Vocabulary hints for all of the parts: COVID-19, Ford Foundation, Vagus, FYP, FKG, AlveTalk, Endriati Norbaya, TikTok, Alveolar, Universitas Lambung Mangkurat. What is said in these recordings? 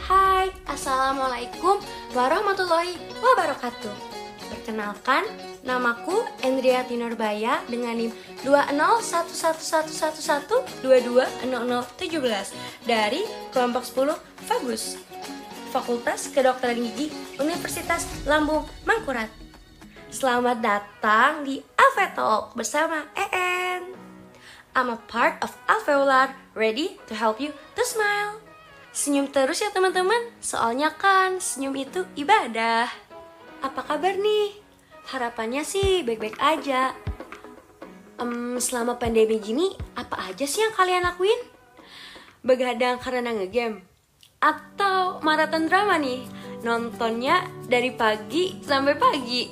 Hai, Assalamualaikum warahmatullahi wabarakatuh. Perkenalkan, namaku Endriati Norbaya dengan NIM 2011111220017 dari kelompok 10 Vagus, Fakultas Kedokteran Gigi Universitas Lambung Mangkurat. Selamat datang di AlveTalk bersama EN. I'm a part of Alveolar, ready to help you to smile. Senyum terus ya teman-teman, soalnya kan senyum itu ibadah. Apa kabar nih? Harapannya sih baik-baik aja. Selama pandemi gini, apa aja sih yang kalian lakuin? Begadang karena ngegame? Atau maraton drama nih, nontonnya dari pagi sampai pagi?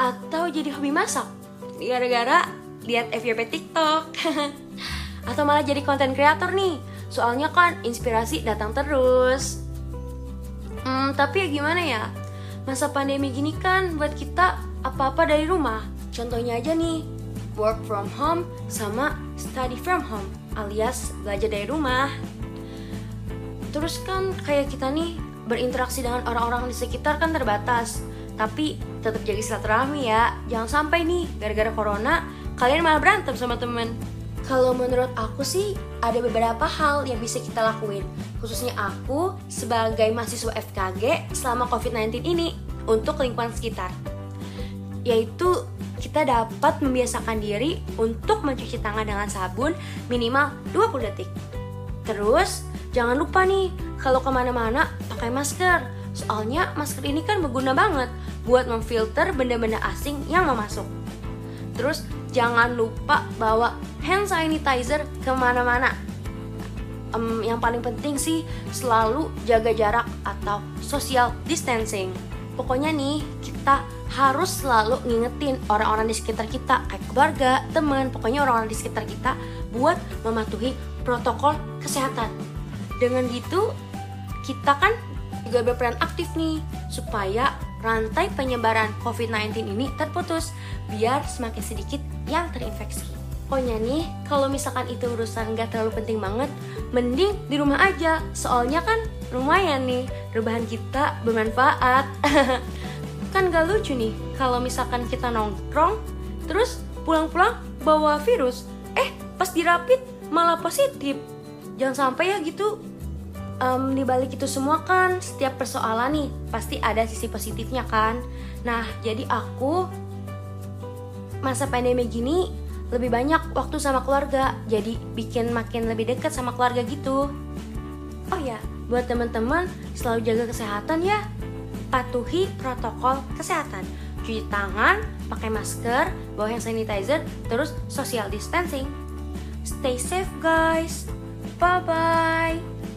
Atau jadi hobi masak, gara-gara lihat FYP TikTok? Atau malah jadi konten kreator nih, soalnya kan inspirasi datang terus. Tapi ya gimana ya, masa pandemi gini kan buat kita apa-apa dari rumah. Contohnya aja nih, work from home sama study from home alias belajar dari rumah. Terus kan kayak kita nih berinteraksi dengan orang-orang di sekitar kan terbatas. Tapi tetap jaga silaturahmi ya, jangan sampai nih gara-gara corona kalian malah berantem sama temen. Kalau menurut aku sih ada beberapa hal yang bisa kita lakuin, khususnya aku sebagai mahasiswa FKG selama COVID-19 ini, untuk lingkungan sekitar. Yaitu kita dapat membiasakan diri untuk mencuci tangan dengan sabun minimal 20 detik. Terus jangan lupa nih kalau kemana-mana pakai masker, soalnya masker ini kan berguna banget buat memfilter benda-benda asing yang mau masuk. Terus jangan lupa bawa hand sanitizer kemana-mana. Yang paling penting sih selalu jaga jarak atau social distancing. Pokoknya nih kita harus selalu ngingetin orang-orang di sekitar kita, kayak keluarga, teman, pokoknya orang-orang di sekitar kita buat mematuhi protokol kesehatan. Dengan gitu kita kan juga berperan aktif nih supaya rantai penyebaran COVID-19 ini terputus, biar semakin sedikit yang terinfeksi. Pokoknya nih, kalau misalkan itu urusan gak terlalu penting banget, mending di rumah aja, soalnya kan lumayan nih, rebahan kita bermanfaat. Kan gak lucu nih, kalau misalkan kita nongkrong, terus pulang-pulang bawa virus, pas dirapit malah positif. Jangan sampai ya gitu. Di balik itu semua kan setiap persoalan nih pasti ada sisi positifnya kan. Nah, jadi aku masa pandemi gini lebih banyak waktu sama keluarga, jadi bikin makin lebih dekat sama keluarga gitu. Oh ya, buat teman-teman selalu jaga kesehatan ya, patuhi protokol kesehatan, cuci tangan, pakai masker, bawa hand sanitizer, terus social distancing. Stay safe guys, bye bye.